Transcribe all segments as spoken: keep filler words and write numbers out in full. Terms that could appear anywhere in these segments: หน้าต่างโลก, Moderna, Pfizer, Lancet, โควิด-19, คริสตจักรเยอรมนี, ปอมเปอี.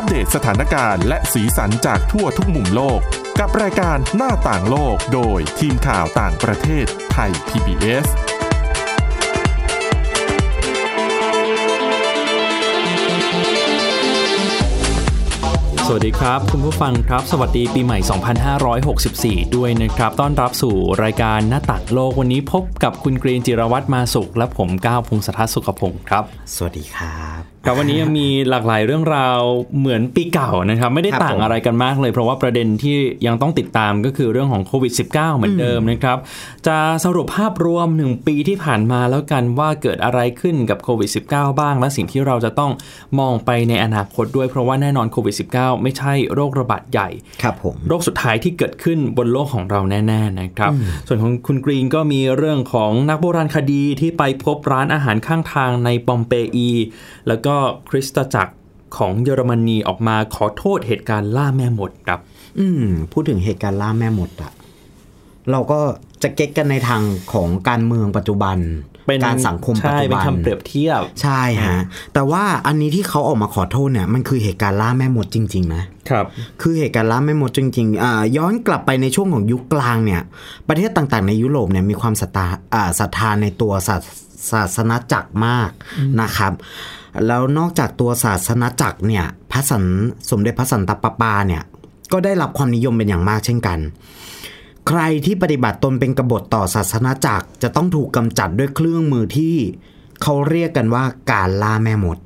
อัปเดตสถานการณ์และสีสันจากทั่วทุกมุมโลกกับรายการหน้าต่างโลกโดยทีมข่าวต่างประเทศไทย พี บี เอสสวัสดีครับคุณผู้ฟังครับสวัสดีปีใหม่สองพันห้าร้อยหกสิบสี่ด้วยนะครับต้อนรับสู่รายการหน้าต่างโลกวันนี้พบกับคุณกรีนจิรวัฒน์มาสุขและผมก้าวพงศธรสุขพงศ์ครับสวัสดีครับครับวันนี้ยังมีหลากหลายเรื่องราวเหมือนปีเก่านะครับไม่ได้ต่างอะไรกันมากเลยเพราะว่าประเด็นที่ยังต้องติดตามก็คือเรื่องของโควิด สิบเก้า เหมือนเดิมนะครับจะสรุปภาพรวมหนึ่งปีที่ผ่านมาแล้วกันว่าเกิดอะไรขึ้นกับโควิด สิบเก้า บ้างและสิ่งที่เราจะต้องมองไปในอนาคตด้วยเพราะว่าแน่นอนโควิด สิบเก้า ไม่ใช่โรคระบาดใหญ่ครับผมโรคสุดท้ายที่เกิดขึ้นบนโลกของเราแน่ๆนะครับส่วนของคุณกรีนก็มีเรื่องของนักโบราณคดีที่ไปพบร้านอาหารข้างทางในปอมเปอีแล้วก็ก็คริสตจักรของเยอรมนีออกมาขอโทษเหตุการณ์ล่าแม่มดครับอืมพูดถึงเหตุการณ์ล่าแม่มดอะเราก็จะเก็ตกันในทางของการเมืองปัจจุบันการสังคมปัจจุบันเป็นคำเปรียบเทียบใช่ฮะแต่ว่าอันนี้ที่เขาออกมาขอโทษเนี่ยมันคือเหตุการณ์ล่าแม่มดจริงๆนะครับคือเหตุการณ์ล่าแม่มดจริงๆอ่าย้อนกลับไปในช่วงของยุคกลางเนี่ยประเทศต่างๆในยุโรปเนี่ยมีความศรัทธาอ่าศรัทธาในตัวศาสศาสนาจักรมากนะครับแล้วนอกจากตัวศาสนาจักรเนี่ยพระสันสมเด็จพระสันตะปาปาเนี่ยก็ได้รับความนิยมเป็นอย่างมากเช่นกันใครที่ปฏิบัติตนเป็นกบฏต่อศาสนาจักรจะต้องถูกกำจัดด้วยเครื่องมือที่เขาเรียกกันว่าการล่าแม่มด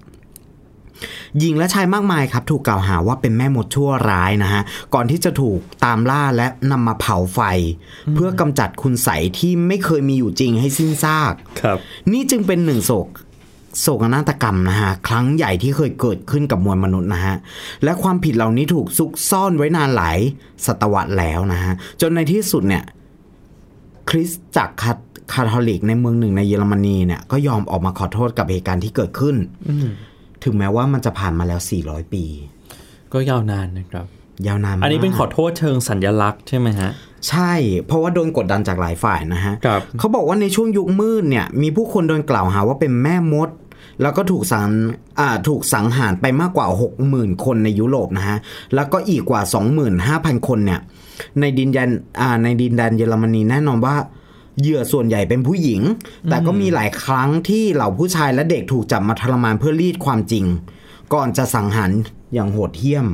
หญิงและชายมากมายครับถูกกล่าวหาว่าเป็นแม่มดชั่วร้ายนะฮะก่อนที่จะถูกตามล่าและนำมาเผาไฟเพื่อกำจัดคุณไสยที่ไม่เคยมีอยู่จริงให้สิ้นซากครับนี่จึงเป็นหนึ่งโศกโศกนาฏกรรมนะฮะครั้งใหญ่ที่เคยเกิดขึ้นกับมวลมนุษย์นะฮะและความผิดเหล่านี้ถูกซุกซ่อนไว้นานหลายศตวรรษแล้วนะฮะจนในที่สุดเนี่ยคริสตจักรคาทอลิกในเมืองหนึ่งในเยอรมนีเนี่ยก็ยอมออกมาขอโทษกับเหตุการณ์ที่เกิดขึ้นถึงแม้ว่ามันจะผ่านมาแล้วสี่ร้อยปีก็ยาวนานนะครับยาวนานมากอันนี้เป็นขอโทษเชิงสัญลักษณ์ใช่ไหมฮะใช่เพราะว่าโดนกดดันจากหลายฝ่ายนะฮะเขาบอกว่าในช่วงยุคมืดเนี่ยมีผู้คนโดนกล่าวหาว่าเป็นแม่มดแล้วก็ถูกสังอ่าถูกสังหารไปมากกว่า หกหมื่น คนในยุโรปนะฮะแล้วก็อีกกว่า สองหมื่นห้าพัน คนเนี่ยในดินแดนอ่าในดินแดนเยอรมนีแน่นอนว่าเหยื่อส่วนใหญ่เป็นผู้หญิงแต่ก็มีหลายครั้งที่เหล่าผู้ชายและเด็กถูกจับมาทรมานเพื่อรีดความจริงก่อนจะสังหารอย่างโหดเหี้ยม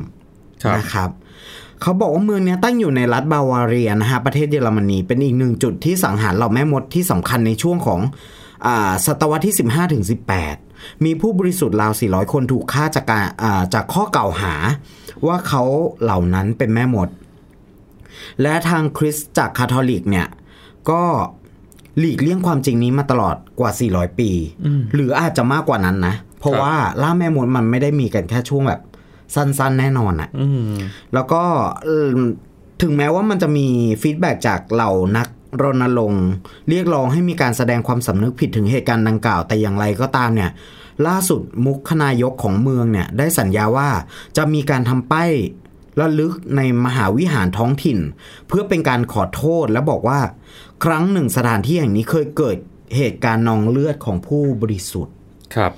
นะครับเขาบอกว่าเมืองนี้ตั้งอยู่ในรัฐบาวาเรียนะฮะประเทศเยอรมนีเป็นอีกหนึ่งจุดที่สังหารเหล่าแม่มดที่สำคัญในช่วงของอ่าศตวรรษที่ สิบห้าถึงสิบแปด มีผู้บริสุทธิ์ราวสี่ร้อยคนถูกฆ่าจากการอ่าจากข้อกล่าวหาว่าเขาเหล่านั้นเป็นแม่มดและทางคริสตจักรคาทอลิกเนี่ยก็หลีกเลี่ยงความจริงนี้มาตลอดกว่าสี่ร้อยปีหรืออาจจะมากกว่านั้นนะเพราะว่าล่าแม่มดมันไม่ได้มีกันแค่ช่วงแบบสั้นๆแน่นอนอ่ะแล้วก็ถึงแม้ว่ามันจะมีฟีดแบ็กจากเหล่านักรณรงค์เรียกร้องให้มีการแสดงความสำนึกผิดถึงเหตุการณ์ดังกล่าวแต่อย่างไรก็ตามเนี่ยล่าสุดมุขนายกของเมืองเนี่ยได้สัญญาว่าจะมีการทำป้ายระลึกในมหาวิหารท้องถิ่นเพื่อเป็นการขอโทษและบอกว่าครั้งหนึ่งสถานที่แห่งนี้เคยเกิดเหตุการณ์นองเลือดของผู้บริสุทธิ์ครับ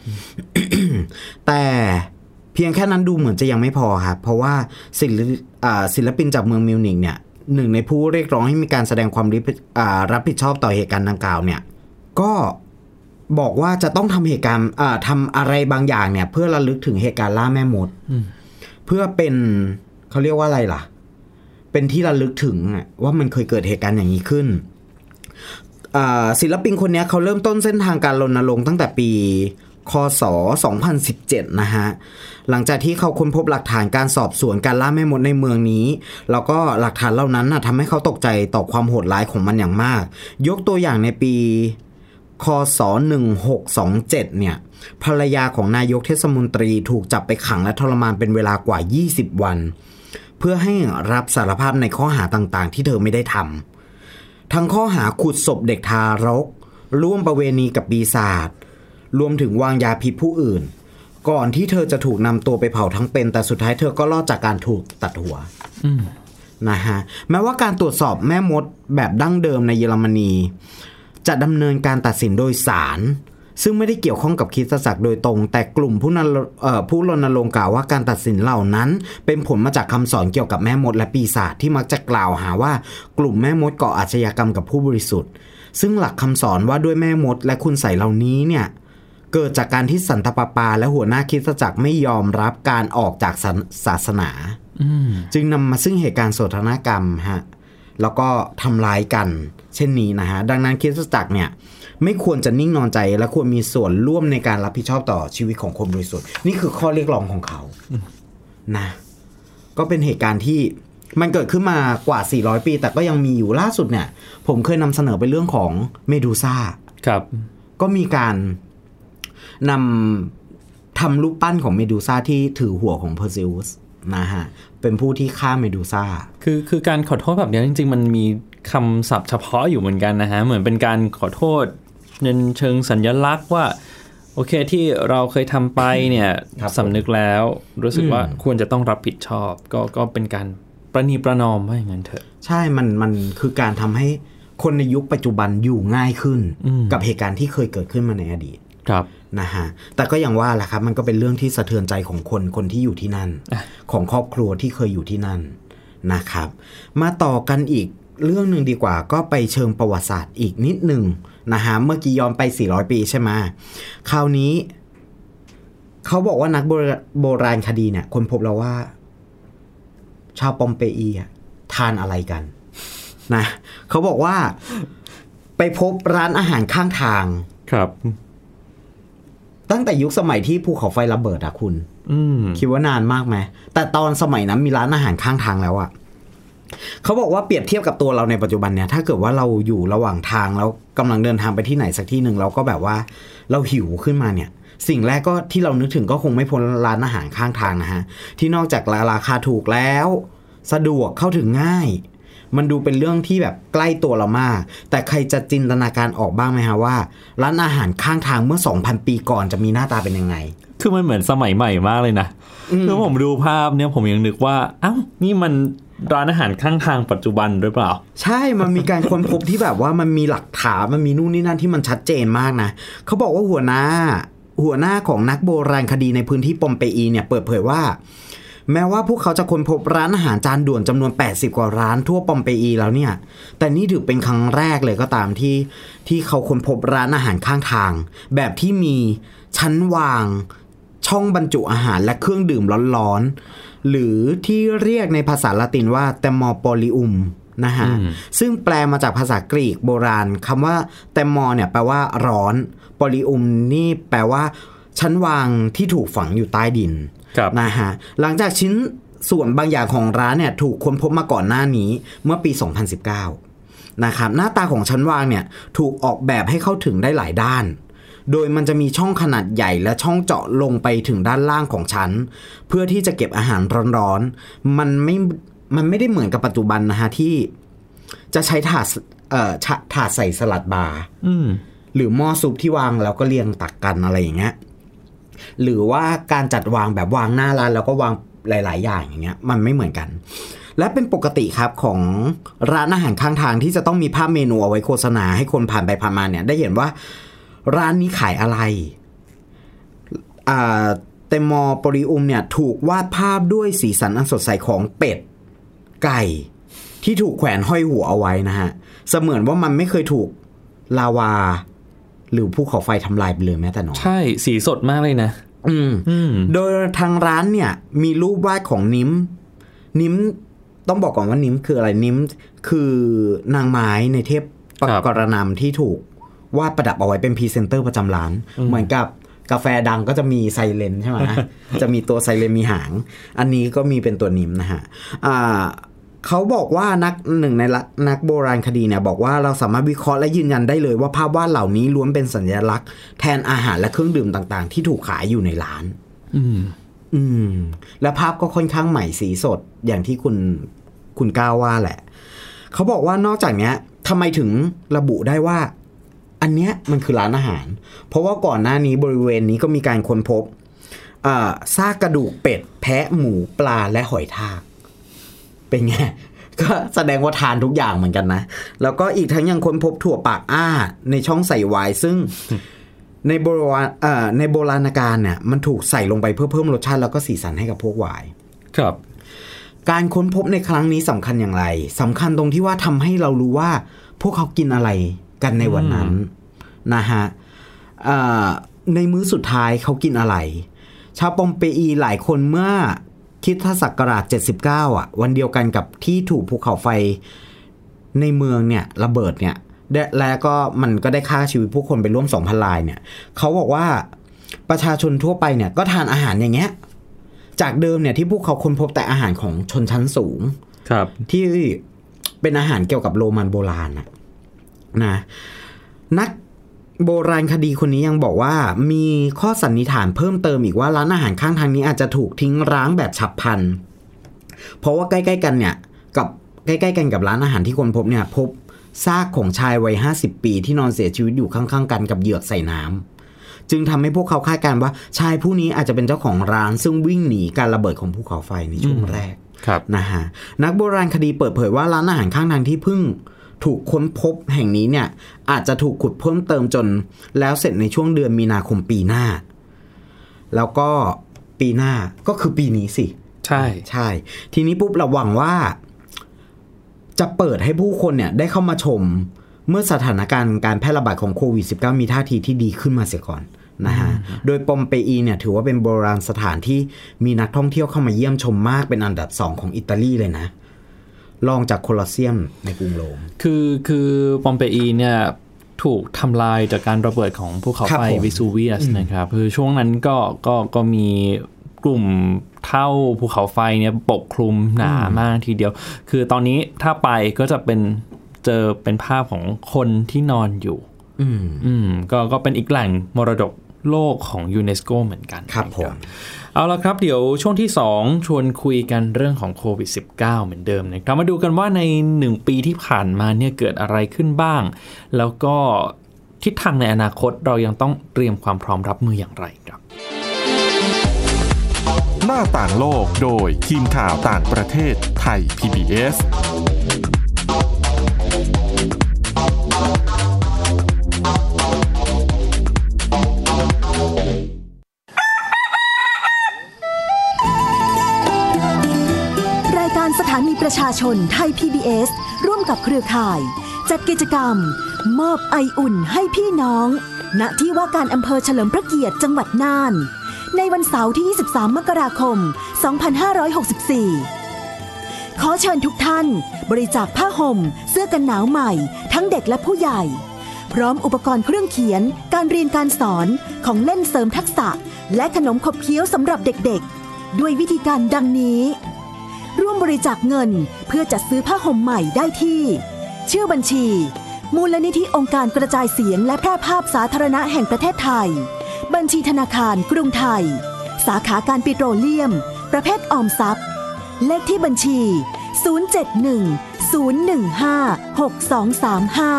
แต่เพียงแค่นั้นดูเหมือนจะยังไม่พอครับเพราะว่าศิลป์ศิลปินจากเมืองมิวนิกเนี่ยหนึ่งในผู้เรียกร้องให้มีการแสดงความรับผิดชอบต่อเหตุการณ์ดังกล่าวเนี่ยก็บอกว่าจะต้องทำเหตุการณ์ทำอะไรบางอย่างเนี่ยเพื่อระลึกถึงเหตุการณ์ล่าแม่มดเพื่อเป็นเขาเรียกว่าอะไรล่ะเป็นที่ระลึกถึงว่ามันเคยเกิดเหตุการณ์อย่างนี้ขึ้นศิลปินคนนี้เขาเริ่มต้นเส้นทางการรณรงค์ตั้งแต่ปีค.ศ. สองพันสิบเจ็ดนะฮะหลังจากที่เขาค้นพบหลักฐานการสอบสวนการล่าแม่มดในเมืองนี้แล้วก็หลักฐานเหล่านั้นน่ะทำให้เขาตกใจต่อความโหดร้ายของมันอย่างมากยกตัวอย่างในปีค.ศ. หนึ่งพันหกร้อยสองสิบเจ็ดเนี่ยภรรยาของนายกเทศมนตรีถูกจับไปขังและทรมานเป็นเวลากว่ายี่สิบวันเพื่อให้รับสารภาพในข้อหาต่างๆที่เธอไม่ได้ทำทั้งข้อหาขุดศพเด็กทารกร่วมประเวณีกับปีศาจรวมถึงวางยาพิษผู้อื่นก่อนที่เธอจะถูกนำตัวไปเผาทั้งเป็นแต่สุดท้ายเธอก็รอดจากการถูกตัดหัวนะฮะแม้ว่าการตรวจสอบแม่มดแบบดั้งเดิมในเยอรมนีจะดำเนินการตัดสินโดยศาล ซึ่งไม่ได้เกี่ยวข้องกับคริสตจักรโดยตรงแต่กลุ่มผู้ผู้รณรงค์กล่าวว่าการตัดสินเหล่านั้นเป็นผลมาจากคำสอนเกี่ยวกับแม่มดและปีศาจที่มักจะกล่าวหาว่ากลุ่มแม่มดก่ออาชญากรรมกับผู้บริสุทธิ์ซึ่งหลักคำสอนว่าด้วยแม่มดและคุณไสเหล่านี้เนี่ยเกิดจากการที่สันตะปาปาและหัวหน้าคริสตจักรไม่ยอมรับการออกจากศาสนาจึงนำมาซึ่งเหตุการณ์โศธนกรรมฮะแล้วก็ทำร้ายกันเช่นนี้นะฮะดังนั้นคริสตจักรเนี่ยไม่ควรจะนิ่งนอนใจและควรมีส่วนร่วมในการรับผิดชอบต่อชีวิตของคนบริสุทธิ์นี่คือข้อเรียกร้องของเขานะก็เป็นเหตุการณ์ที่มันเกิดขึ้นมากว่าสี่ร้อยปีแต่ก็ยังมีอยู่ล่าสุดเนี่ยผมเคยนำเสนอไปเรื่องของเมดูซ่าครับก็มีการนำทำรูปปั้นของเมดูซ่าที่ถือหัวของเพอร์ซิอุสนะฮะเป็นผู้ที่ฆ่าเมดูซ่าคือคือการขอโทษแบบนี้จริงๆมันมีคำศัพท์เฉพาะอยู่เหมือนกันนะฮะเหมือนเป็นการขอโทษในเชิงสัญลักษณ์ว่าโอเคที่เราเคยทำไปเนี่ยสำนึกแล้วรู้สึกว่าควรจะต้องรับผิดชอบก็ก็เป็นการประนีประนอมว่าอย่างนั้นเถอะใช่มันมันคือการทำให้คนในยุคปัจจุบันอยู่ง่ายขึ้นกับเหตุการณ์ที่เคยเกิดขึ้นมาในอดีตครับนะฮะแต่ก็อย่างว่าแหละครับมันก็เป็นเรื่องที่สะเทือนใจของคนคนที่อยู่ที่นั่นของครอบครัวที่เคยอยู่ที่นั่นนะครับมาต่อกันอีกเรื่องนึงดีกว่าก็ไปเชิงประวัติศาสตร์อีกนิดหนึ่งนะฮะเมื่อกี้ย้อนไปสี่ร้อยปีใช่ไหมคราวนี้เขาบอกว่านักโบราณคดีเนี่ยคนพบแล้วว่าชาวปอมเปอีอ่ะทานอะไรกันนะเขาบอกว่าไปพบร้านอาหารข้างทางครับตั้งแต่ยุคสมัยที่ภูเขาไฟระเบิดอ่ะคุณคิดว่านานมากไหมแต่ตอนสมัยนั้นมีร้านอาหารข้างทางแล้วอ่ะเขาบอกว่าเปรียบเทียบกับตัวเราในปัจจุบันเนี่ยถ้าเกิดว่าเราอยู่ระหว่างทางแล้วกำลังเดินทางไปที่ไหนสักที่นึงเราก็แบบว่าเราหิวขึ้นมาเนี่ยสิ่งแรกก็ที่เรานึกถึงก็คงไม่พ้นร้านอาหารข้างทางนะฮะที่นอกจากราคาถูกแล้วสะดวกเข้าถึงง่ายมันดูเป็นเรื่องที่แบบใกล้ตัวเรามากแต่ใครจะจินตนาการออกบ้างไหมฮะว่าร้านอาหารข้างทางเมื่อ สองพัน ปีก่อนจะมีหน้าตาเป็นยังไงคือมันเหมือนสมัยใหม่มากเลยนะคือผมดูภาพเนี่ยผมยังนึกว่าอ้าวนี่มันร้านอาหารข้างทางปัจจุบันหรือเปล่าใช่มันมีการค้นพบที่แบบว่ามันมีหลักฐานมันมีนู่นนี่นั่นที่มันชัดเจนมากนะเขาบอกว่าหัวหน้าหัวหน้าของนักโบราณคดีในพื้นที่ปอมเปอีเนี่ยเปิดเผยว่าแม้ว่าพวกเขาจะค้นพบร้านอาหารจานด่วนจำนวนแปดสิบกว่าร้านทั่วปอมเปอีแล้วเนี่ยแต่นี่ถือเป็นครั้งแรกเลยก็ตามที่ที่เขาค้นพบร้านอาหารข้างทางแบบที่มีชั้นวางช่องบรรจุอาหารและเครื่องดื่มร้อนๆหรือที่เรียกในภาษาละตินว่าเตมอปอลิอุมนะฮะซึ่งแปลมาจากภาษากรีกโบราณคำว่าเตมอเนี่ยแปลว่าร้อนปอลิอุมนี่แปลว่าชั้นวางที่ถูกฝังอยู่ใต้ดินนะฮะหลังจากชิ้นส่วนบางอย่างของร้านเนี่ยถูกค้นพบมาก่อนหน้านี้เมื่อปีสองพันสิบเก้านะครับหน้าตาของชั้นวางเนี่ยถูกออกแบบให้เข้าถึงได้หลายด้านโดยมันจะมีช่องขนาดใหญ่และช่องเจาะลงไปถึงด้านล่างของชั้นเพื่อที่จะเก็บอาหารร้อนๆมันไม่มันไม่ได้เหมือนกับปัจจุบันนะฮะที่จะใช้ถาดเอ่อถาดใส่สลัดบาร์หรือหม้อซุปที่วางแล้วก็เรียงตักกันอะไรอย่างเงี้ยหรือว่าการจัดวางแบบวางหน้าร้านแล้วก็วางหลายๆอย่างอย่างเงี้ยมันไม่เหมือนกันและเป็นปกติครับของร้านอาหารข้างทางที่จะต้องมีภาพเมนูเอาไว้โฆษณาให้คนผ่านไปผ่านมาเนี่ยได้เห็นว่าร้านนี้ขายอะไรอ่าเตมอปอลิอุมเนี่ยถูกวาดภาพด้วยสีสันอันสดใสของเป็ดไก่ที่ถูกแขวนห้อยหัวเอาไว้นะฮะเสมือนว่ามันไม่เคยถูกลาวาหรือภูเขาไฟทำลายไปเลยแม้แต่น้อยใช่สีสดมากเลยนะอืมโดยทางร้านเนี่ยมีรูปวาดของนิ้มนิ้มต้องบอกก่อนว่านิ้มคืออะไรนิ้มคือนางไม้ในเทพปกรณำที่ถูกวาดประดับเอาไว้เป็นพรีเซนเตอร์ประจำร้านเหมือนกับกาแฟดังก็จะมีไซเลนใช่ไหม จะมีตัวไซเลนมีหางอันนี้ก็มีเป็นตัวนิ้มนะฮะอ่าเขาบอกว่านักหนึ่งในนักโบราณคดีเนี่ยบอกว่าเราสามารถวิเคราะห์และยืนยันได้เลยว่าภาพวาดเหล่านี้ล้วนเป็นสัญลักษณ์แทนอาหารและเครื่องดื่มต่างๆที่ถูกขายอยู่ในร้านอืมอืมและภาพก็ค่อนข้างใหม่สีสดอย่างที่คุณคุณก้าวว่าแหละเขาบอกว่านอกจากเนี้ยทำไมถึงระบุได้ว่าอันเนี้ยมันคือร้านอาหารเพราะว่าก่อนหน้านี้บริเวณนี้ก็มีการค้นพบอ่าซากกระดูกเป็ดแพะหมูปลาและหอยทากเป็นไงก็แสดงว่าทานทุกอย่างเหมือนกันนะแล้วก็อีกทั้งยังค้นพบถั่วปากอ้าในช่องใส่ไวน์ซึ่ง ในโบราณอ่าในโบราณกาลเนี่ยมันถูกใส่ลงไปเพื่อเพิ่มรสชาติแล้วก็สีสันให้กับพวกไวน์ครับการค้นพบในครั้งนี้สำคัญอย่างไรสำคัญตรงที่ว่าทำให้เรารู้ว่าพวกเขากินอะไรกันในวันนั้นนะฮะในมื้อสุดท้ายเขากินอะไรชาวปอมเปอีหลายคนเมื่อคริสตศักราชเจ็ดสิบเก้าอ่ะวันเดียวกันกับที่ถูกภูเขาไฟในเมืองเนี่ยระเบิดเนี่ยแล้วก็มันก็ได้ฆ่าชีวิตผู้คนไปร่วม สองพัน รายเนี่ยเขาบอกว่าประชาชนทั่วไปเนี่ยก็ทานอาหารอย่างเงี้ยจากเดิมเนี่ยที่พวกเขาค้นพบแต่อาหารของชนชั้นสูงครับที่เป็นอาหารเกี่ยวกับโรมันโบราณนะนะนักโบราณคดีคนนี้ยังบอกว่ามีข้อสันนิษฐานเพิ่มเติมอีกว่าร้านอาหารข้างทางนี้อาจจะถูกทิ้งร้างแบบฉับพลันเพราะว่าใกล้ๆกันเนี่ยกับใกล้ๆกันกับร้านอาหารที่คนพบเนี่ยพบซากของชายวัยห้าสิบปีที่นอนเสียชีวิตอยู่ข้างๆกันกับเหยือกใส่น้ำจึงทำให้พวกเขาคาดการณ์ว่าชายผู้นี้อาจจะเป็นเจ้าของร้านซึ่งวิ่งหนีการระเบิดของภูเขาไฟในช่วงแรกนะฮะนักโบราณคดีเปิดเผยว่าร้านอาหารข้างทางที่เพิ่งถูกค้นพบแห่งนี้เนี่ยอาจจะถูกขุดเพิ่มเติมจนแล้วเสร็จในช่วงเดือนมีนาคมปีหน้าแล้วก็ปีหน้าก็คือปีนี้สิใช่ใช่ทีนี้ปุ๊บเราหวังว่าจะเปิดให้ผู้คนเนี่ยได้เข้ามาชมเมื่อสถานการณ์การแพร่ระบาดของโควิด สิบเก้า มีท่าทีที่ดีขึ้นมาเสียก่อนนะฮะโดยปอมเปอีเนี่ยถือว่าเป็นโบราณสถานที่มีนักท่องเที่ยวเข้ามาเยี่ยมชมมากเป็นอันดับสองของอิตาลีเลยนะรองจากโคลอสเซียมในกรุงโรมคือคือปอมเปอีเนี่ยถูกทำลายจากการระเบิดของภูเขาไฟวิสูเวียสนะครับคือช่วงนั้นก็ก็ก็มีกลุ่มเท่าภูเขาไฟเนี่ยปกคลุมหนามากทีเดียวคือตอนนี้ถ้าไปก็จะเป็นเจอเป็นภาพของคนที่นอนอยู่อืมอืมก็ก็เป็นอีกแหล่งมรดกโลกของยูเนสโกเหมือนกันครับผมเอาละครับเดี๋ยวช่วงที่สองชวนคุยกันเรื่องของโควิด สิบเก้า เหมือนเดิมนะครับมาดูกันว่าในหนึ่งปีที่ผ่านมาเนี่ยเกิดอะไรขึ้นบ้างแล้วก็ทิศทางในอนาคตเรายังต้องเตรียมความพร้อมรับมืออย่างไรครับหน้าต่างโลกโดยทีมข่าวต่างประเทศไทย พี บี เอส รายการสถานีประชาชนไทย พี บี เอส ร่วมกับเครือข่ายจัดกิจกรรมมอบไออุ่นให้พี่น้องณที่ว่าการอำเภอเฉลิมพระเกียรติจังหวัดน่านในวันเสาร์ที่ยี่สิบสามมกราคมสองพันห้าร้อยหกสิบสี่ขอเชิญทุกท่านบริจาคผ้าห่มเสื้อกันหนาวใหม่ทั้งเด็กและผู้ใหญ่พร้อมอุปกรณ์เครื่องเขียนการเรียนการสอนของเล่นเสริมทักษะและขนมขบเคี้ยวสำหรับเด็กๆด้วยวิธีการดังนี้ร่วมบริจาคเงินเพื่อจัดซื้อผ้าห่มใหม่ได้ที่ชื่อบัญชีมูลนิธิองค์การกระจายเสียงและแพร่ภาพสาธารณะแห่งประเทศไทยบัญชีธนาคารกรุงไทยสาขาการปิโตรเลียมประเภทออมทรัพย์เลขที่บัญชี ศูนย์ เจ็ด หนึ่ง ศูนย์ หนึ่ง ห้า หก สอง สาม ห้า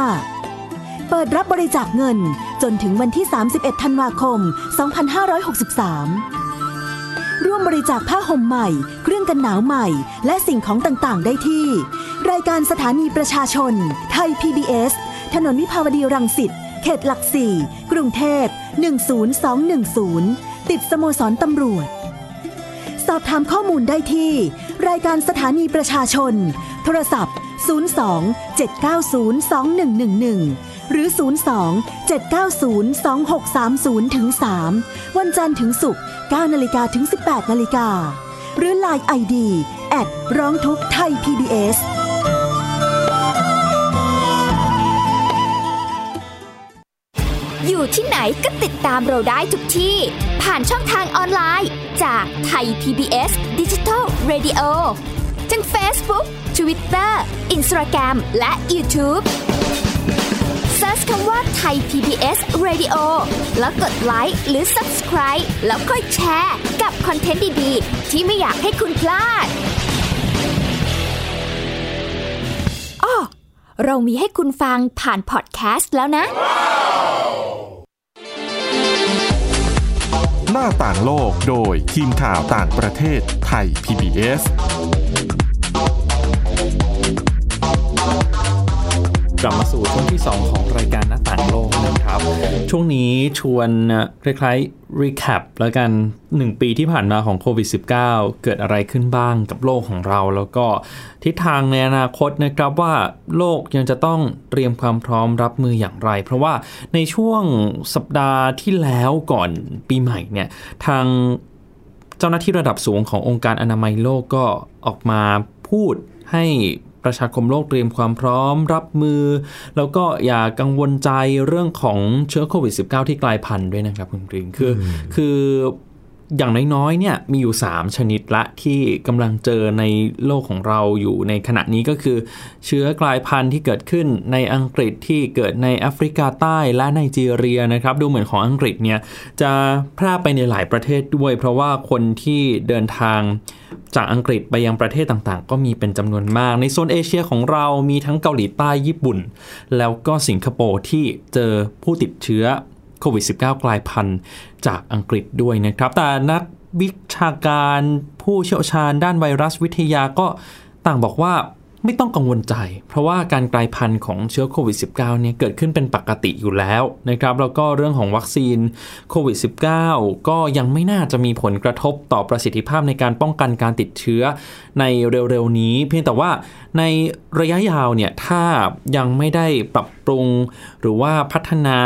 เปิดรับบริจาคเงินจนถึงวันที่สามสิบเอ็ดธันวาคมสองพันห้าร้อยหกสิบสามร่วมบริจาคผ้าห่มใหม่เครื่องกันหนาวใหม่และสิ่งของต่างๆได้ที่รายการสถานีประชาชนไทย พี บี เอส ถนนวิภาวดีรังสิตเขตหลักสี่กรุงเทพหนึ่งศูนย์สองหนึ่งศูนย์ติดสโมสรตำรวจสอบถามข้อมูลได้ที่รายการสถานีประชาชนโทรศัพท์ศูนย์ สอง เจ็ด เก้า ศูนย์ สอง หนึ่ง หนึ่ง หนึ่งหรือศูนย์ สอง เจ็ด เก้า ศูนย์ สอง หก สาม ศูนย์ สามวันจันทร์ถึงศุกร์ เก้า นาฬิกาถึง สิบแปด นาฬิกาหรือ ไลน์ ไอ ดี แอท ร้องทุกข์ไทย พี บี เอสอยู่ที่ไหนก็ติดตามเราได้ทุกที่ผ่านช่องทางออนไลน์จากไทย พี บี เอส Digital Radio ทั้ง Facebook, Twitter, Instagram และ YouTube Search คำว่าไทย พี บี เอส Radio แล้วกดไลค์หรือ Subscribe แล้วค่อยแชร์กับคอนเทนต์ดีๆที่ไม่อยากให้คุณพลาดอ้อเรามีให้คุณฟังผ่านพอดแคสต์แล้วนะหน้าต่างโลกโดยทีมข่าวต่างประเทศไทย พี บี เอส กลับมาสู่ช่วงที่สองของรายการหน้าต่างโลกนะครับช่วงนี้ชวนคล้ายๆ recap แล้วกันหนึ่งปีที่ผ่านมาของโควิด สิบเก้า เกิดอะไรขึ้นบ้างกับโลกของเราแล้วก็ทิศทางในอนาคตนะครับว่าโลกยังจะต้องเตรียมความพร้อมรับมืออย่างไรเพราะว่าในช่วงสัปดาห์ที่แล้วก่อนปีใหม่เนี่ยทางเจ้าหน้าที่ระดับสูงขององค์การอนามัยโลกก็ออกมาพูดให้ประชาคมโลกเตรียมความพร้อมรับมือแล้วก็อย่ากังวลใจเรื่องของเชื้อโควิด สิบเก้า ที่กลายพันธุ์ด้วยนะครับคุณกรีนคือคืออย่างน้อยๆเนี่ยมีอยู่สามชนิดละที่กำลังเจอในโลกของเราอยู่ในขณะนี้ก็คือเชื้อกลายพันธุ์ที่เกิดขึ้นในอังกฤษที่เกิดในแอฟริกาใต้และไนจีเรียนะครับดูเหมือนของอังกฤษเนี่ยจะแพร่ไปในหลายประเทศด้วยเพราะว่าคนที่เดินทางจากอังกฤษไปยังประเทศต่างๆก็มีเป็นจำนวนมากในโซนเอเชียของเรามีทั้งเกาหลีใต้ญี่ปุ่นแล้วก็สิงคโปร์ที่เจอผู้ติดเชื้อโควิด สิบเก้า กลายพันธุ์จากอังกฤษด้วยนะครับแต่นักวิชาการผู้เชี่ยวชาญด้านไวรัสวิทยาก็ต่างบอกว่าไม่ต้องกังวลใจเพราะว่าการกลายพันธุ์ของเชื้อโควิด สิบเก้า เนี่ยเกิดขึ้นเป็นปกติอยู่แล้วนะครับแล้วก็เรื่องของวัคซีนโควิด สิบเก้า ก็ยังไม่น่าจะมีผลกระทบต่อประสิทธิภาพในการป้องกันการติดเชื้อในเร็วๆนี้เพียงแต่ว่าในระยะยาวเนี่ยถ้ายังไม่ได้ปรับปรุงหรือว่าพัฒนา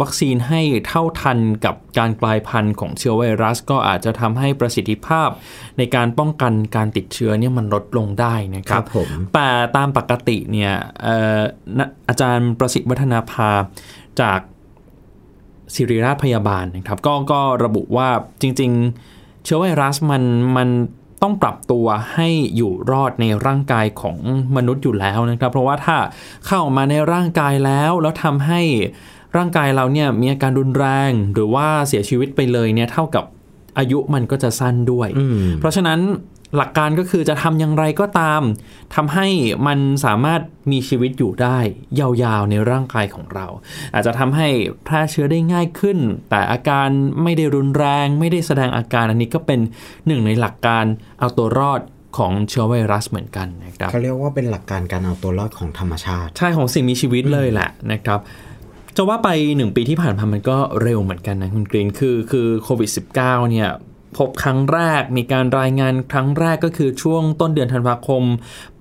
วัคซีนให้เท่าทันกับการกลายพันธุ์ของเชื้อไวรัสก็อาจจะทำให้ประสิทธิภาพในการป้องกันการติดเชื้อเนี่ยมันลดลงได้นะครับแต่ตามปกติเนี่ยอาจารย์ประสิทธิ์วัฒนาภาจากศิริราชพยาบาลนะครับก็ก็ระบุว่าจริงๆเชื้อไวรัสมันมันต้องปรับตัวให้อยู่รอดในร่างกายของมนุษย์อยู่แล้วนะครับเพราะว่าถ้าเข้ามาในร่างกายแล้วแล้วทำให้ร่างกายเราเนี่ยมีอาการรุนแรงหรือว่าเสียชีวิตไปเลยเนี่ยเท่ากับอายุมันก็จะสั้นด้วยเพราะฉะนั้นหลักการก็คือจะทำอย่างไรก็ตามทำให้มันสามารถมีชีวิตอยู่ได้ยาวๆในร่างกายของเราอาจจะทำให้แพร่เชื้อได้ง่ายขึ้นแต่อาการไม่ได้รุนแรงไม่ได้แสดงอาการอันนี้ก็เป็นหนึ่งในหลักการเอาตัวรอดของเชื้อไวรัสเหมือนกันนะครับเขาเรียกว่าเป็นหลักการการเอาตัวรอดของธรรมชาติใช่ของสิ่งมีชีวิตเลยแหละนะครับจะว่าไปหนึ่งปีที่ผ่านมามันก็เร็วเหมือนกันนะคุณกรีนคือคือโควิด สิบเก้า เนี่ยพบครั้งแรกมีการรายงานครั้งแรกก็คือช่วงต้นเดือนธันวาคม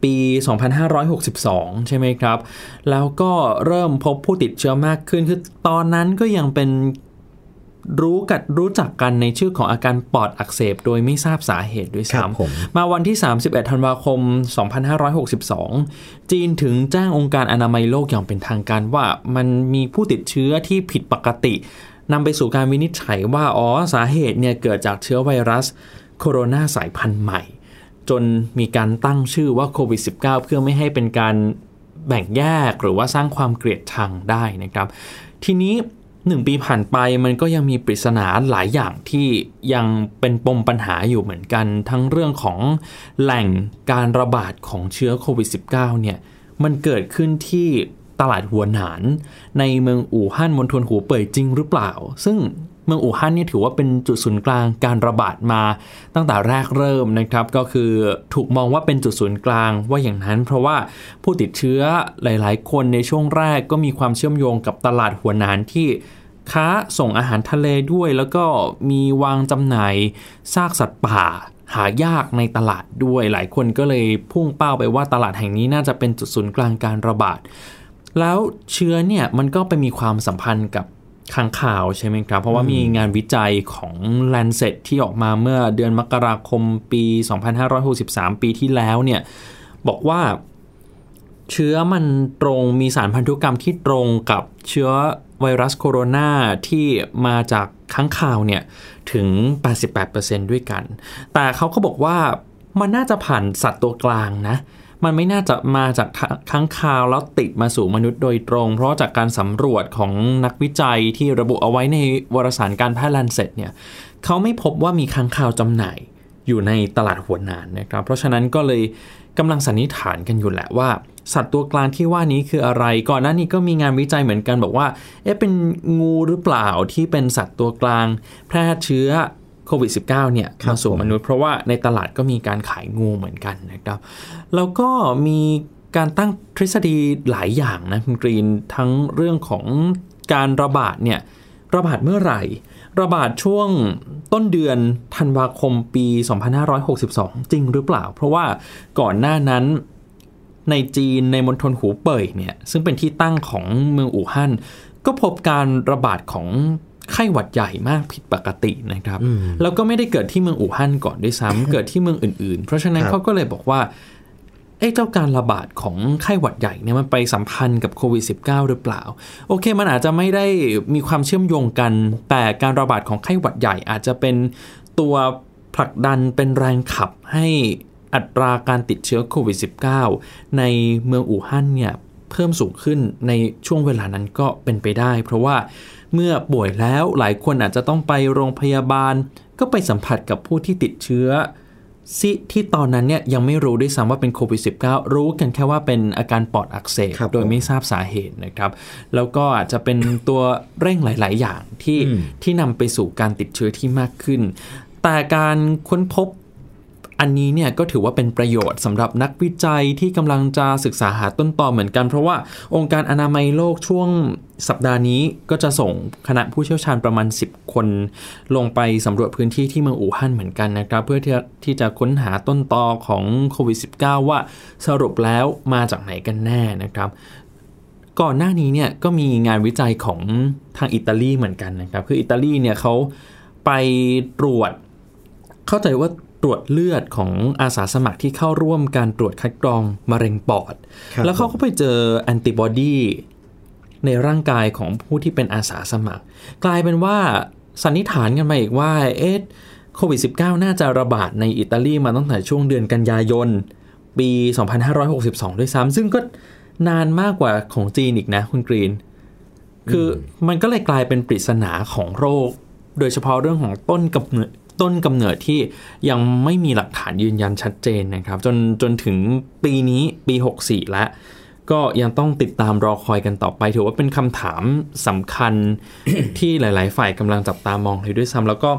ปี สองพันห้าร้อยหกสิบสอง ใช่ไหมครับแล้วก็เริ่มพบผู้ติดเชื้อมากขึ้นคือตอนนั้นก็ยังเป็นรู้กัดรู้จักกันในชื่อของอาการปอดอักเสบโดยไม่ทราบสาเหตุด้วยซ้ำมาวันที่สามสิบเอ็ดธันวาคมสองพันห้าร้อยหกสิบสองจีนถึงแจ้งองค์การอนามัยโลกอย่างเป็นทางการว่ามันมีผู้ติดเชื้อที่ผิดปกตินำไปสู่การวินิจฉัยว่าอ๋อสาเหตุเนี่ยเกิดจากเชื้อไวรัสโคโรนาสายพันธุ์ใหม่จนมีการตั้งชื่อว่าโควิด สิบเก้า เพื่อไม่ให้เป็นการแบ่งแยกหรือว่าสร้างความเกลียดชังได้นะครับทีนี้หนึ่งปีผ่านไปมันก็ยังมีปริศนาหลายอย่างที่ยังเป็นปมปัญหาอยู่เหมือนกันทั้งเรื่องของแหล่งการระบาดของเชื้อโควิด สิบเก้า เนี่ยมันเกิดขึ้นที่ตลาดหัวหนานในเมืองอู่ฮั่นมณฑลหูเป่ยจริงหรือเปล่าซึ่งเมืองอู่ฮั่นเนี่ยถือว่าเป็นจุดศูนย์กลางการระบาดมาตั้งแต่แรกเริ่มนะครับก็คือถูกมองว่าเป็นจุดศูนย์กลางว่าอย่างนั้นเพราะว่าผู้ติดเชื้อหลายๆคนในช่วงแรกก็มีความเชื่อมโยงกับตลาดหัวหนานที่ค้าส่งอาหารทะเลด้วยแล้วก็มีวางจำหน่ายซากสัตว์ป่าหายากในตลาดด้วยหลายคนก็เลยพุ่งเป้าไปว่าตลาดแห่งนี้น่าจะเป็นจุดศูนย์กลางการระบาดแล้วเชื้อเนี่ยมันก็ไปมีความสัมพันธ์กับค้างคาวใช่ไหมครับเพราะว่ามีงานวิจัยของ Lancet ที่ออกมาเมื่อเดือนมกราคมปี สองพันห้าร้อยหกสิบสาม ปีที่แล้วเนี่ยบอกว่าเชื้อมันตรงมีสารพันธุกรรมที่ตรงกับเชื้อไวรัสโคโรนาที่มาจากค้างคาวเนี่ยถึง แปดสิบแปดเปอร์เซ็นต์ ด้วยกันแต่เขาก็บอกว่ามันน่าจะผ่านสัตว์ตัวกลางนะมันไม่น่าจะมาจากค้างคาวแล้วติดมาสู่มนุษย์โดยตรงเพราะจากการสำรวจของนักวิจัยที่ระบุเอาไว้ในวารสารการแพทย์ Lancet เนี่ยเขาไม่พบว่ามีค้างคาวจำหน่ายอยู่ในตลาดหัวหนานนะครับเพราะฉะนั้นก็เลยกำลังสันนิษฐานกันอยู่แหละว่าสัตว์ตัวกลางที่ว่านี้คืออะไรก่อนหน้านี้ก็มีงานวิจัยเหมือนกันบอกว่าเอ๊ะเป็นงูหรือเปล่าที่เป็นสัตว์ตัวกลางแพร่เชื้อโควิด สิบเก้า เนี่ยมาสู่มนุษย์เพราะว่าในตลาดก็มีการขายงูเหมือนกันนะครับแล้วก็มี การตั้งทฤษฎีหลายอย่างนะคุณกรีนทั้งเรื่องของการระบาดเนี่ยระบาดเมื่อไหร่ระบาดช่วงต้นเดือนธันวาคมปีสองพันห้าร้อยหกสิบสองจริงหรือเปล่าเพราะว่าก่อนหน้านั้นในจีนในมณฑลหูเป่ยเนี่ยซึ่งเป็นที่ตั้งของเมืองอู่ฮั่นก็พบการระบาดของไข้หวัดใหญ่มากผิดปกตินะครับแล้วก็ไม่ได้เกิดที่เมืองอู่ฮั่นก่อนด้วยซ้ำ เกิดที่เมืองอื่นๆเพราะฉะนั้นเขาก็เลยบอกว่าไอ้เจ้าการระบาดของไข้หวัดใหญ่เนี่ยมันไปสัมพันธ์กับโควิด สิบเก้า หรือเปล่าโอเคมันอาจจะไม่ได้มีความเชื่อมโยงกันแต่การระบาดของไข้หวัดใหญ่อาจจะเป็นตัวผลักดันเป็นแรงขับให้อัตราการติดเชื้อโควิด สิบเก้า ในเมืองอู่ฮั่นเนี่ยเพิ่มสูงขึ้นในช่วงเวลานั้นก็เป็นไปได้เพราะว่าเมื่อป่วยแล้วหลายคนอาจจะต้องไปโรงพยาบาลก็ไปสัมผัสกับผู้ที่ติดเชื้อซิที่ตอนนั้นเนี่ยยังไม่รู้ด้วยซ้ำว่าเป็นโควิด สิบเก้า รู้กันแค่ว่าเป็นอาการปอดอักเสบโดยไม่ทราบสาเหตุนะครับแล้วก็อาจจะเป็นตัวเร่งหลายๆอย่างที่ที่นำไปสู่การติดเชื้อที่มากขึ้นแต่การค้นพบอันนี้เนี่ยก็ถือว่าเป็นประโยชน์สำหรับนักวิจัยที่กำลังจะศึกษาหาต้นตอเหมือนกันเพราะว่าองค์การอนามัยโลกช่วงสัปดาห์นี้ก็จะส่งคณะผู้เชี่ยวชาญประมาณสิบคนลงไปสำรวจพื้นที่ที่เมืองอู่ฮั่นเหมือนกันนะครับเพื่อที่ที่จะค้นหาต้นตอของโควิด สิบเก้า ว่าสรุปแล้วมาจากไหนกันแน่นะครับก่อนหน้านี้เนี่ยก็มีงานวิจัยของทางอิตาลีเหมือนกันนะครับคืออิตาลีเนี่ยเขาไปตรวจเข้าใจว่าตรวจเลือดของอาสาสมัครที่เข้าร่วมการตรวจคัดกรองมะเร็งปอดแล้วเขาก็ไปเจอแอนติบอดีในร่างกายของผู้ที่เป็นอาสาสมัครกลายเป็นว่าสันนิษฐานกันมาอีกว่าเอ๊ะโควิด สิบเก้า น่าจะระบาดในอิตาลีมาตั้งแต่ช่วงเดือนกันยายนปีสองพันห้าร้อยหกสิบสองด้วยซ้ำซึ่งก็นานมากกว่าของจีนอีกนะคุณกรีนคือมันก็เลยกลายเป็นปริศนาของโรคโดยเฉพาะเรื่องของต้นกำเนิดต้นกำเนิดที่ยังไม่มีหลักฐานยืนยันชัดเจนนะครับจนจนถึงปีนี้ปีหกสิบสี่แล้วก็ยังต้องติดตามรอคอยกันต่อไปถือว่าเป็นคำถามสำคัญ ที่หลายๆฝ่ายกำลังจับตามองเลยด้วยซ้ำแล้วก็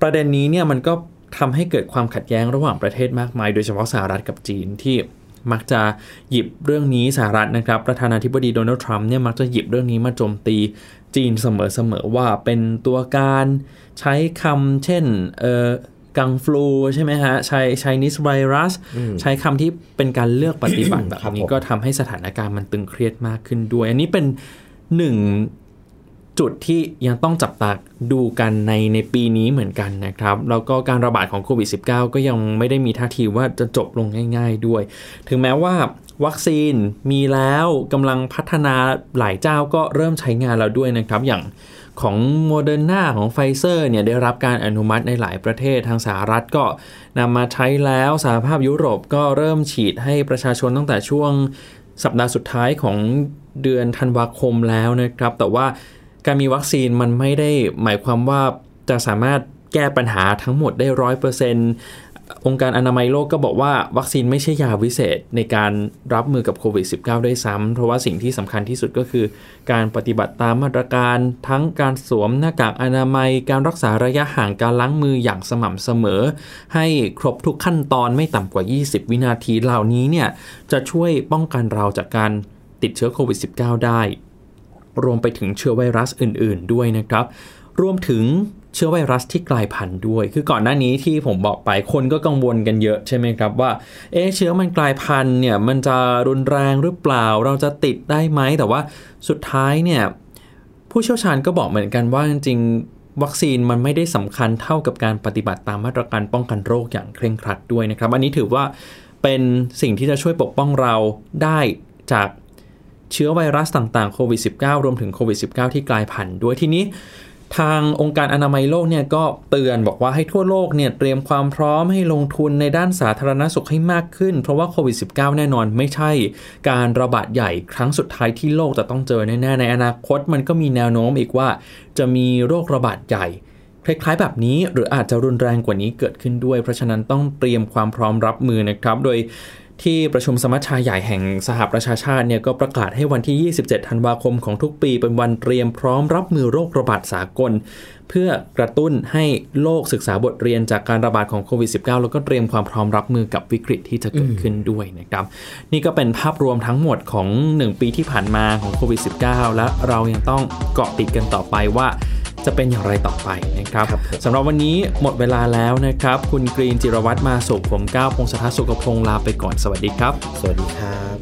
ประเด็นนี้เนี่ยมันก็ทำให้เกิดความขัดแย้งระหว่างประเทศมากมายโดยเฉพาะสหรัฐกับจีนที่มักจะหยิบเรื่องนี้สหรัฐนะครับประธานาธิบดีโดนัลด์ทรัมป์เนี่ยมักจะหยิบเรื่องนี้มาโจมตีจีนเสมอๆว่าเป็นตัวการใช้คำเช่นเอ่อกังฟลูใช่ไหมฮะใช้ Chinese virus ใช้คำที่เป็นการเลือกปฏิบัติ แบบนี้ก็ทำให้สถานการณ์มันตึงเครียดมากขึ้นด้วยอันนี้เป็นหนึ่งจุดที่ยังต้องจับตาดูกันในในปีนี้เหมือนกันนะครับแล้วก็การระบาดของโควิด สิบเก้า ก็ยังไม่ได้มีท่าทีว่าจะจบลงง่ายๆด้วยถึงแม้ว่าวัคซีนมีแล้วกำลังพัฒนาหลายเจ้าก็เริ่มใช้งานแล้วด้วยนะครับอย่างของ Moderna ของ Pfizer เนี่ยได้รับการอนุมัติในหลายประเทศทางสหรัฐก็นำมาใช้แล้วสหภาพยุโรปก็เริ่มฉีดให้ประชาชนตั้งแต่ช่วงสัปดาห์สุดท้ายของเดือนธันวาคมแล้วนะครับแต่ว่าการมีวัคซีนมันไม่ได้หมายความว่าจะสามารถแก้ปัญหาทั้งหมดได้ ร้อยเปอร์เซ็นต์ องค์การอนามัยโลกก็บอกว่าวัคซีนไม่ใช่ยาวิเศษในการรับมือกับโควิด สิบเก้า ได้ซ้ำเพราะว่าสิ่งที่สำคัญที่สุดก็คือการปฏิบัติตามมาตรการทั้งการสวมหน้ากากอนามัยการรักษาระยะห่างการล้างมืออย่างสม่ำเสมอให้ครบทุกขั้นตอนไม่ต่ำกว่ายี่สิบวินาทีเหล่านี้เนี่ยจะช่วยป้องกันเราจากการติดเชื้อโควิด สิบเก้า ได้รวมไปถึงเชื้อไวรัสอื่นๆด้วยนะครับรวมถึงเชื้อไวรัสที่กลายพันธุ์ด้วยคือก่อนหน้านี้ที่ผมบอกไปคนก็กังวลกันเยอะใช่ไหมครับว่าเอ๊ะเชื้อมันกลายพันธุ์เนี่ยมันจะรุนแรงหรือเปล่าเราจะติดได้ไหมแต่ว่าสุดท้ายเนี่ยผู้เชี่ยวชาญก็บอกเหมือนกันว่าจริงๆวัคซีนมันไม่ได้สำคัญเท่ากับการปฏิบัติตามมาตรการป้องกันโรคอย่างเคร่งครัดด้วยนะครับอันนี้ถือว่าเป็นสิ่งที่จะช่วยปกป้องเราได้จากเชื้อไวรัสต่างๆโควิด สิบเก้า รวมถึงโควิด สิบเก้า ที่กลายพันธุ์ด้วยทีนี้ทางองค์การอนามัยโลกเนี่ยก็เตือนบอกว่าให้ทั่วโลกเนี่ยเตรียมความพร้อมให้ลงทุนในด้านสาธารณสุขให้มากขึ้นเพราะว่าโควิด สิบเก้า แน่นอนไม่ใช่การระบาดใหญ่ครั้งสุดท้ายที่โลกจะต้องเจอแน่ๆในอนาคตมันก็มีแนวโน้มอีกว่าจะมีโรคระบาดใหญ่คล้ายๆแบบนี้หรืออาจจะรุนแรงกว่านี้เกิดขึ้นด้วยเพราะฉะนั้นต้องเตรียมความพร้อมรับมือนะครับโดย ที่ประชุมสมัชชาใหญ่แห่งสหประชาชาติเนี่ยก็ประกาศให้วันที่ยี่สิบเจ็ดธันวาคมของทุกปีเป็นวันเตรียมพร้อมรับมือโรคระบาดสากลเพื่อกระตุ้นให้โลกศึกษาบทเรียนจากการระบาดของโควิด สิบเก้า แล้วก็เตรียมความพร้อมรับมือกับวิกฤตที่จะเกิดขึ้นด้วยนะครับนี่ก็เป็นภาพรวมทั้งหมดของหนึ่งปีที่ผ่านมาของโควิด สิบเก้า และเรายังต้องเกาะติดกันต่อไปว่าจะเป็นอย่างไรต่อไปนะครับสำหรับวันนี้หมดเวลาแล้วนะครับคุณกรีนจิรวัตรมาสุขผมก้าวพงศธรสุขพงศ์ลาไปก่อนสวัสดีครับสวัสดีครับ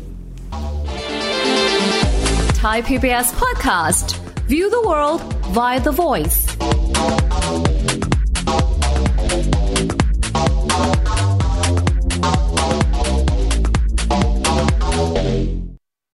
Thai พี บี เอส Podcast View the World via The Voice